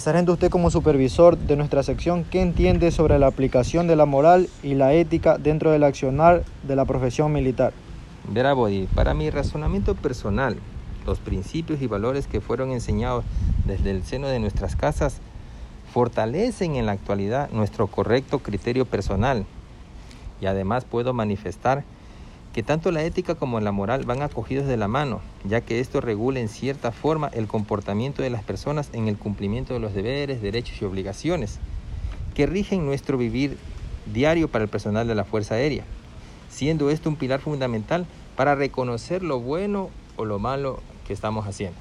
Sargento, usted como supervisor de nuestra sección, ¿qué entiende sobre la aplicación de la moral y la ética dentro del accionar de la profesión militar? Verá, Bodhi, para mi razonamiento personal, los principios y valores que fueron enseñados desde el seno de nuestras casas fortalecen en la actualidad nuestro correcto criterio personal. Y además puedo manifestar que tanto la ética como la moral van acogidos de la mano, ya que esto regula en cierta forma el comportamiento de las personas en el cumplimiento de los deberes, derechos y obligaciones que rigen nuestro vivir diario para el personal de la Fuerza Aérea, siendo esto un pilar fundamental para reconocer lo bueno o lo malo que estamos haciendo.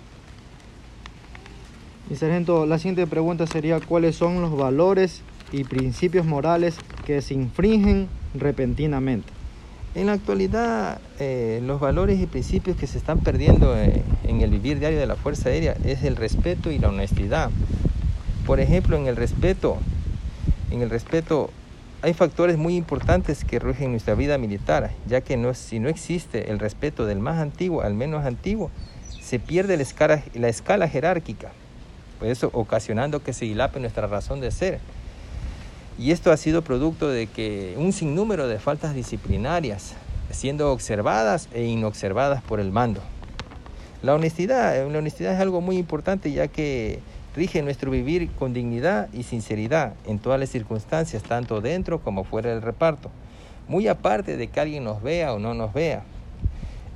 Mi sargento, la siguiente pregunta sería: ¿cuáles son los valores y principios morales que se infringen repentinamente? En la actualidad, los valores y principios que se están perdiendo en el vivir diario de la Fuerza Aérea es el respeto y la honestidad. Por ejemplo, en el respeto hay factores muy importantes que rigen nuestra vida militar, ya que si no existe el respeto del más antiguo al menos antiguo, se pierde la escala jerárquica, por eso ocasionando que se dilape nuestra razón de ser. Y esto ha sido producto de que un sinnúmero de faltas disciplinarias siendo observadas e inobservadas por el mando. La honestidad es algo muy importante, ya que rige nuestro vivir con dignidad y sinceridad en todas las circunstancias, tanto dentro como fuera del reparto, muy aparte de que alguien nos vea o no nos vea.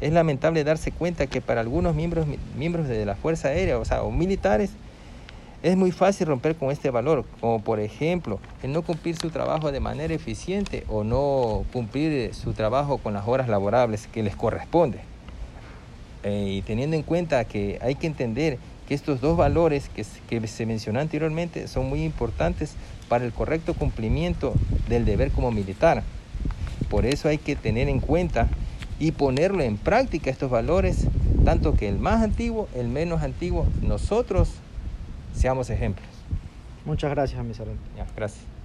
Es lamentable darse cuenta que para algunos miembros de la Fuerza Aérea, o militares, es muy fácil romper con este valor, como por ejemplo, el no cumplir su trabajo de manera eficiente o no cumplir su trabajo con las horas laborables que les corresponde. Y teniendo en cuenta que hay que entender que estos dos valores que se mencionó anteriormente son muy importantes para el correcto cumplimiento del deber como militar. Por eso hay que tener en cuenta y ponerlo en práctica estos valores, tanto que el más antiguo, el menos antiguo, nosotros seamos ejemplos. Muchas gracias, mi sargento. Gracias.